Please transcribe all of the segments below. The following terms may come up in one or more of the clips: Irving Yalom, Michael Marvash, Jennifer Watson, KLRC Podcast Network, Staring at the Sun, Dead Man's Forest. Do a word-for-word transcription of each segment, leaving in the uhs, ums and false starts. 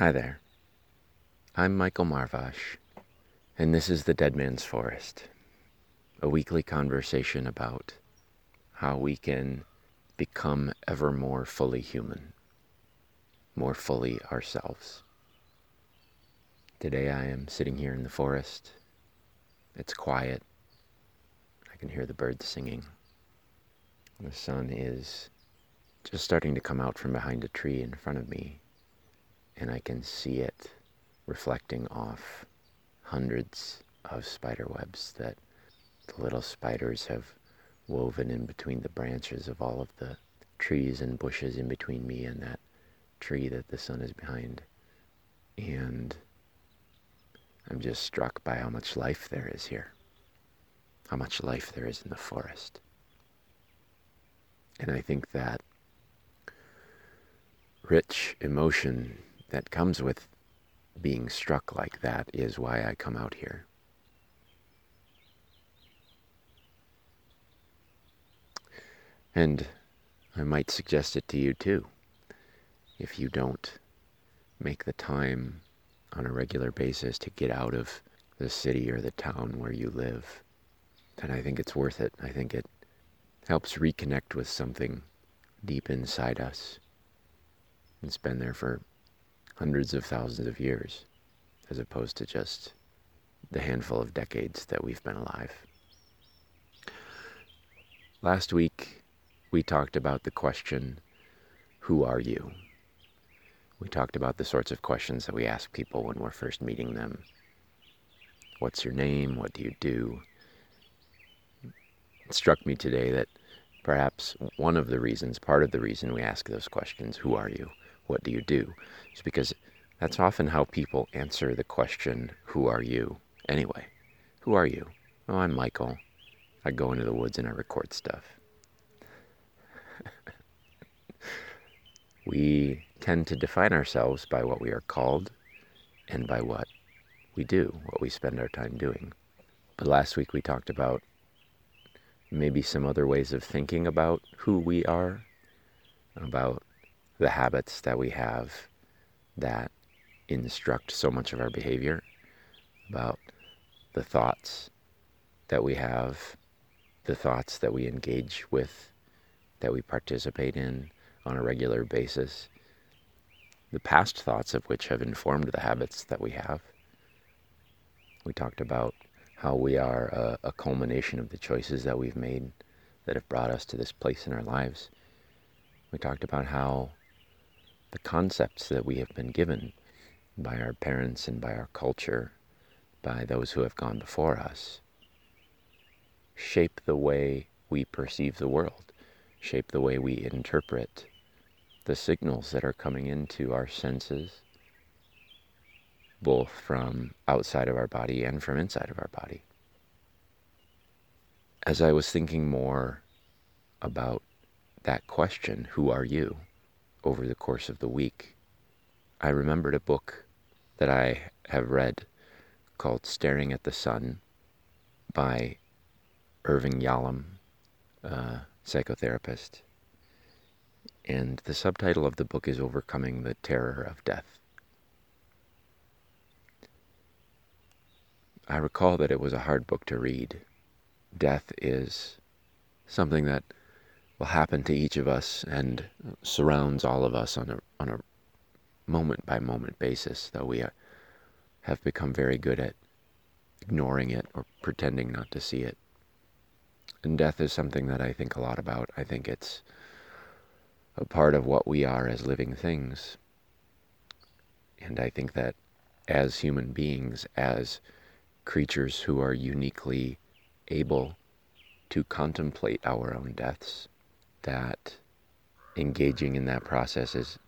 Hi there, I'm Michael Marvash, and this is the Dead Man's Forest, a weekly conversation about how we can become ever more fully human, more fully ourselves. Today I am sitting here in the forest. It's quiet. I can hear the birds singing. The sun is just starting to come out from behind a tree in front of me, and I can see it reflecting off hundreds of spider webs that the little spiders have woven in between the branches of all of the trees and bushes in between me and that tree that the sun is behind. And I'm just struck by how much life there is here, how much life there is in the forest. And I think that rich emotion that comes with being struck like that is why I come out here. And I might suggest it to you too. If you don't make the time on a regular basis to get out of the city or the town where you live, then I think it's worth it. I think it helps reconnect with something deep inside us. It's been there for hundreds of thousands of years, as opposed to just the handful of decades that we've been alive. Last week, we talked about the question, who are you? We talked about the sorts of questions that we ask people when we're first meeting them. What's your name? What do you do? It struck me today that perhaps one of the reasons, part of the reason we ask those questions, who are you? What do you do? Is because that's often how people answer the question, who are you? Anyway, who are you? Oh, I'm Michael. I go into the woods and I record stuff. We tend to define ourselves by what we are called and by what we do, what we spend our time doing. But last week we talked about maybe some other ways of thinking about who we are, about the habits that we have that instruct so much of our behavior, about the thoughts that we have, the thoughts that we engage with, that we participate in on a regular basis, the past thoughts of which have informed the habits that we have. We talked about how we are a, a culmination of the choices that we've made that have brought us to this place in our lives. We talked about how the concepts that we have been given by our parents and by our culture, by those who have gone before us, shape the way we perceive the world, shape the way we interpret the signals that are coming into our senses, both from outside of our body and from inside of our body. As I was thinking more about that question, who are you, over the course of the week, I remembered a book that I have read called Staring at the Sun by Irving Yalom, a psychotherapist. And the subtitle of the book is Overcoming the Terror of Death. I recall that it was a hard book to read. Death is something that will happen to each of us and surrounds all of us on a on a moment-by-moment basis, though we are, have become very good at ignoring it or pretending not to see it. And death is something that I think a lot about. I think it's a part of what we are as living things. And I think that as human beings, as creatures who are uniquely able to contemplate our own deaths, that engaging in that process is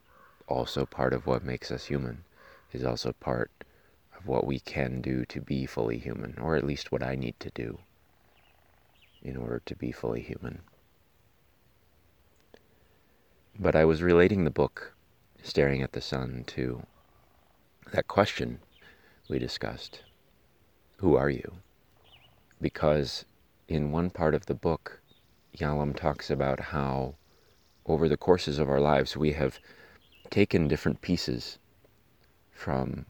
also part of what makes us human, is also part of what we can do to be fully human, or at least what I need to do in order to be fully human. But I was relating the book, Staring at the Sun, to that question we discussed, who are you? Because in one part of the book, Yalom talks about how over the courses of our lives we have taken different pieces from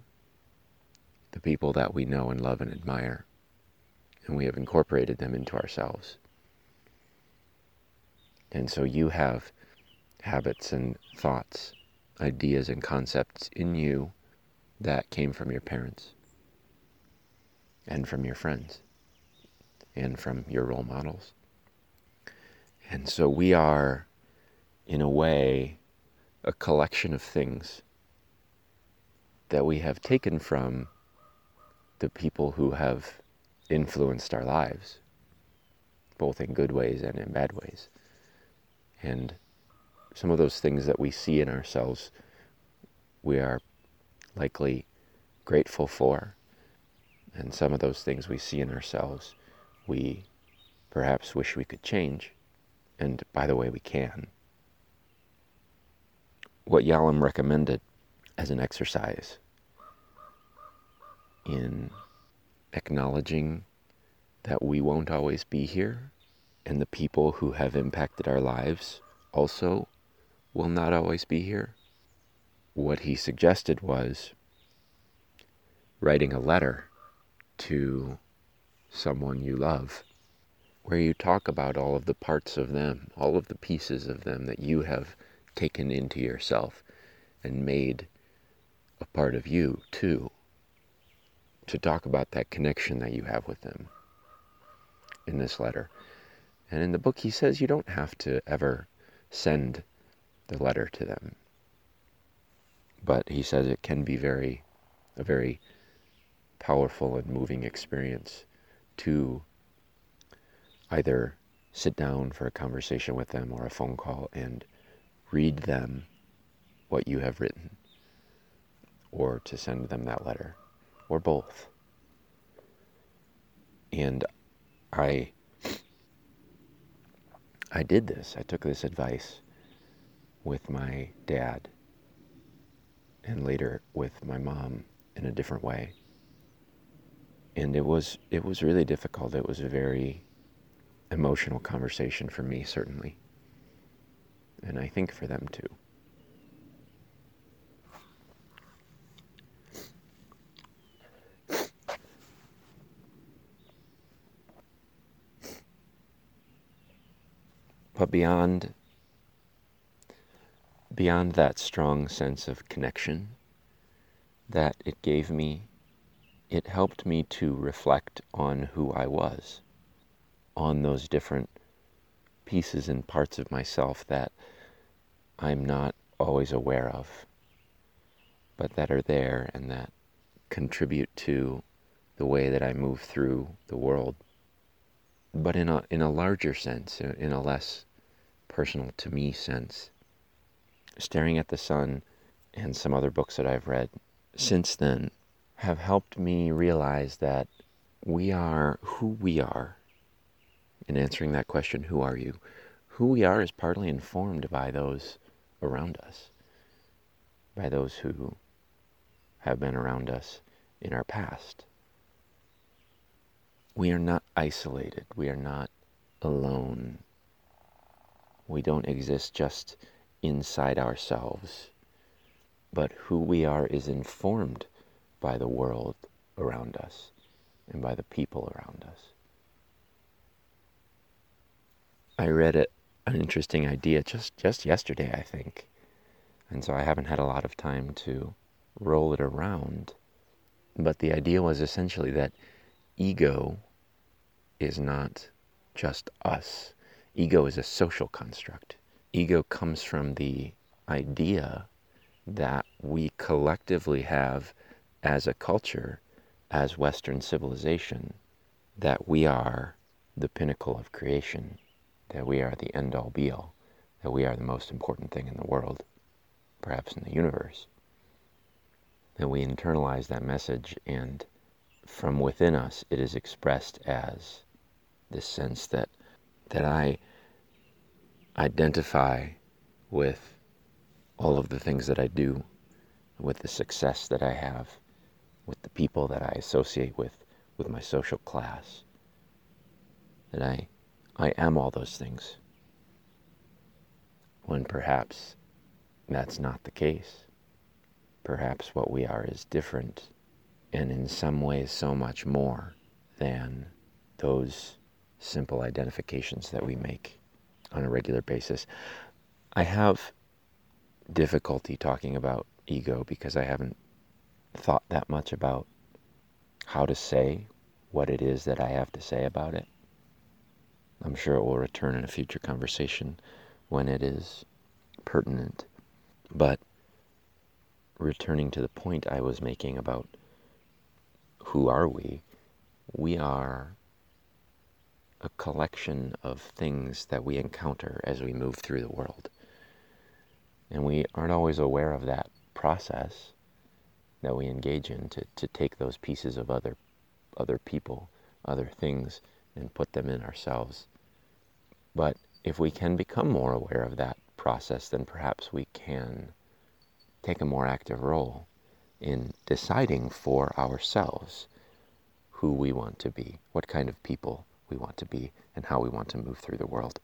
the people that we know and love and admire, and we have incorporated them into ourselves. And so you have habits and thoughts, ideas and concepts in you that came from your parents and from your friends and from your role models. And so we are, in a way, a collection of things that we have taken from the people who have influenced our lives, both in good ways and in bad ways. And some of those things that we see in ourselves, we are likely grateful for. And some of those things we see in ourselves, we perhaps wish we could change. And by the way, we can. What Yalom recommended as an exercise in acknowledging that we won't always be here, and the people who have impacted our lives also will not always be here. What he suggested was writing a letter to someone you love, where you talk about all of the parts of them, all of the pieces of them that you have taken into yourself and made a part of you too, to talk about that connection that you have with them in this letter. And in the book he says you don't have to ever send the letter to them. But he says it can be very, a very powerful and moving experience to either sit down for a conversation with them or a phone call and read them what you have written, or to send them that letter, or both. And I I did this. I took this advice with my dad and later with my mom in a different way. And it was it was really difficult. It was a very emotional conversation for me, certainly. And I think for them too. But beyond, beyond that strong sense of connection that it gave me, it helped me to reflect on who I was, on those different pieces and parts of myself that I'm not always aware of, but that are there and that contribute to the way that I move through the world. But in a, in a larger sense, in a less personal to me sense, Staring at the Sun and some other books that I've read since then have helped me realize that we are who we are. In answering that question, who are you? Who we are is partly informed by those around us, by those who have been around us in our past. We are not isolated. We are not alone. We don't exist just inside ourselves, but who we are is informed by the world around us and by the people around us. I read a, an interesting idea just, just yesterday, I think, and so I haven't had a lot of time to roll it around, but the idea was essentially that ego is not just us. Ego is a social construct. Ego comes from the idea that we collectively have as a culture, as Western civilization, that we are the pinnacle of creation, that we are the end-all be-all, that we are the most important thing in the world, perhaps in the universe. And we internalize that message, and from within us it is expressed as this sense that that I identify with all of the things that I do, with the success that I have, with the people that I associate with, with my social class, that I, I am all those things, when perhaps that's not the case. perhaps what we are is different, and in some ways so much more than those simple identifications that we make on a regular basis. I have difficulty talking about ego because I haven't thought that much about how to say what it is that I have to say about it. I'm sure it will return in a future conversation when it is pertinent. But returning to the point I was making about who are we, we are a collection of things that we encounter as we move through the world. And we aren't always aware of that process that we engage in to, to take those pieces of other other people, other things, and put them in ourselves. But if we can become more aware of that process, then perhaps we can take a more active role in deciding for ourselves who we want to be, what kind of people we want to be, and how we want to move through the world.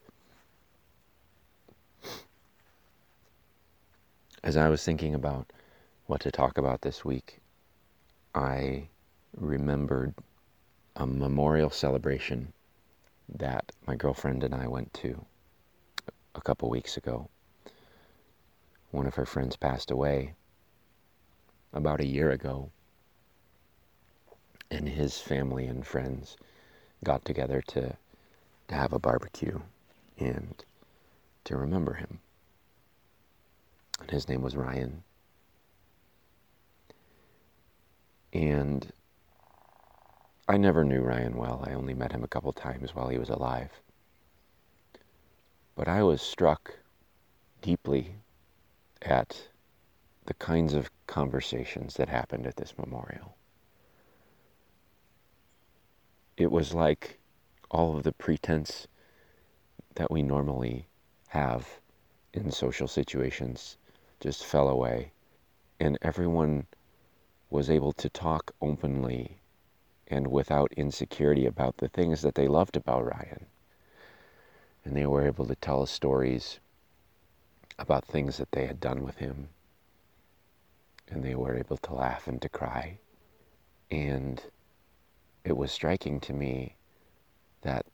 As I was thinking about what to talk about this week, I remembered a memorial celebration that my girlfriend and I went to a couple weeks ago. One of her friends passed away about a year ago, and his family and friends got together to, to have a barbecue and to remember him. And his name was Ryan. And I never knew Ryan well. I only met him a couple times while he was alive. But I was struck deeply at the kinds of conversations that happened at this memorial. It was like all of the pretense that we normally have in social situations just fell away, and everyone was able to talk openly and without insecurity about the things that they loved about Ryan. And they were able to tell us stories about things that they had done with him, and they were able to laugh and to cry. And it was striking to me that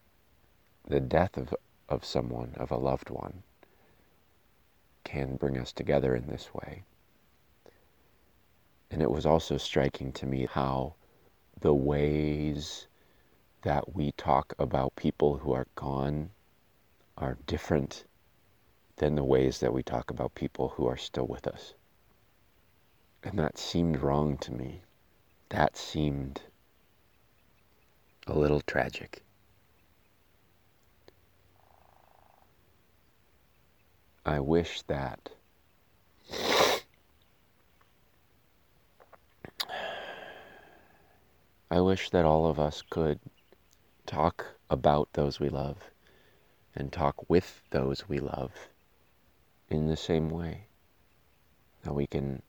the death of, of someone, of a loved one, can bring us together in this way. And it was also striking to me how the ways that we talk about people who are gone are different than the ways that we talk about people who are still with us. And that seemed wrong to me. That seemed a little tragic. I wish that I wish that all of us could talk about those we love and talk with those we love in the same way. That we can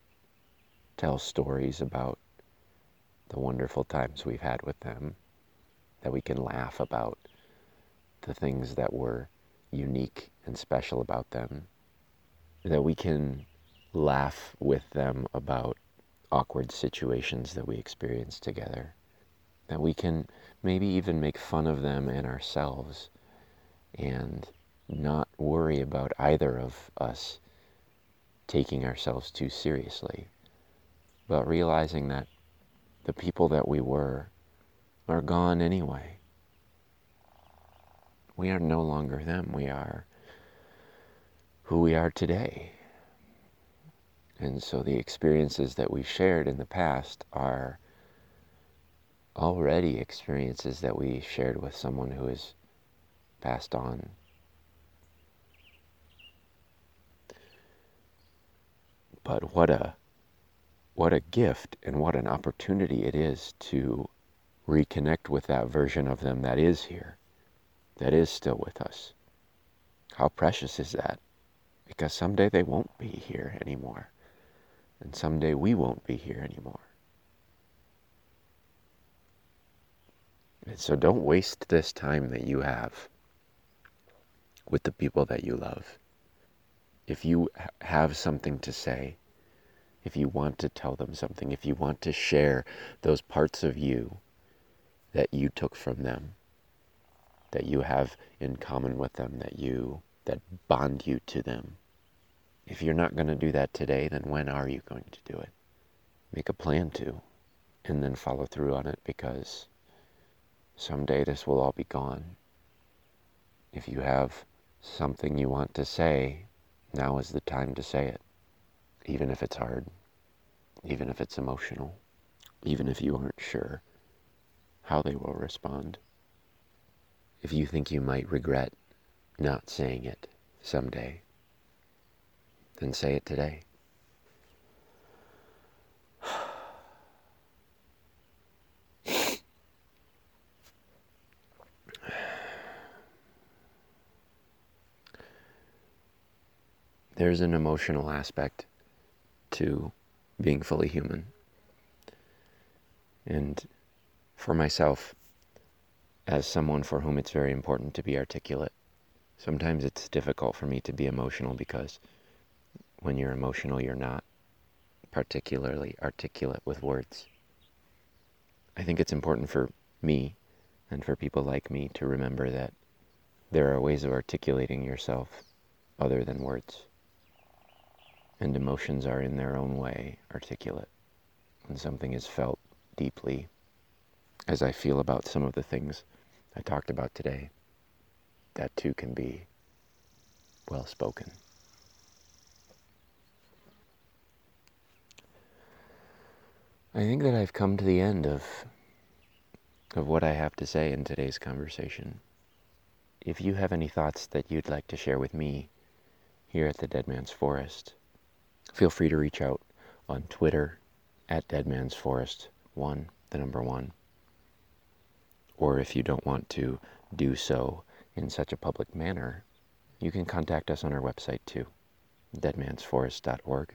tell stories about the wonderful times we've had with them, that we can laugh about the things that were unique and special about them, that we can laugh with them about awkward situations that we experienced together, that we can maybe even make fun of them and ourselves and not worry about either of us taking ourselves too seriously, but realizing that the people that we were are gone anyway. We are no longer them. We are who we are today. And so the experiences that we've shared in the past are already experiences that we shared with someone who has passed on. But what a what a gift and what an opportunity it is to reconnect with that version of them that is here, that is still with us. How precious is that? Because someday they won't be here anymore. And someday we won't be here anymore. And so don't waste this time that you have with the people that you love. If you have something to say, if you want to tell them something, if you want to share those parts of you that you took from them, that you have in common with them, that you that bond you to them. If you're not going to do that today, then when are you going to do it? Make a plan to, and then follow through on it, because someday this will all be gone. If you have something you want to say, now is the time to say it. Even if it's hard, even if it's emotional, even if you aren't sure how they will respond. If you think you might regret not saying it someday, then say it today. There's an emotional aspect to being fully human. And for myself, as someone for whom it's very important to be articulate, sometimes it's difficult for me to be emotional, because when you're emotional, you're not particularly articulate with words. I think it's important for me and for people like me to remember that there are ways of articulating yourself other than words. And emotions are in their own way articulate. When something is felt deeply, as I feel about some of the things I talked about today, that too can be well spoken. I think that I've come to the end of of what I have to say in today's conversation. If you have any thoughts that you'd like to share with me here at the Dead Man's Forest, feel free to reach out on Twitter at Dead Man's Forest one, the number one. Or if you don't want to do so in such a public manner, you can contact us on our website too, dead mans forest dot org.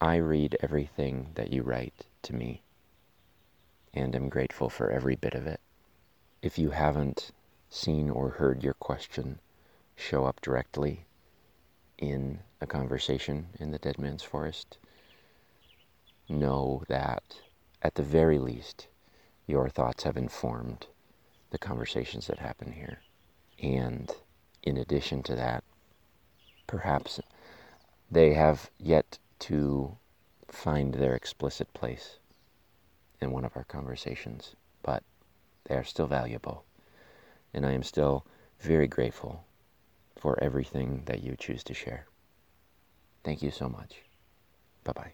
I read everything that you write to me, and am grateful for every bit of it. If you haven't seen or heard your question show up directly in a conversation in the Dead Man's Forest, know that, at the very least, your thoughts have informed the conversations that happen here. And in addition to that, perhaps they have yet to find their explicit place in one of our conversations, but they are still valuable. And I am still very grateful for everything that you choose to share. Thank you so much. Bye-bye.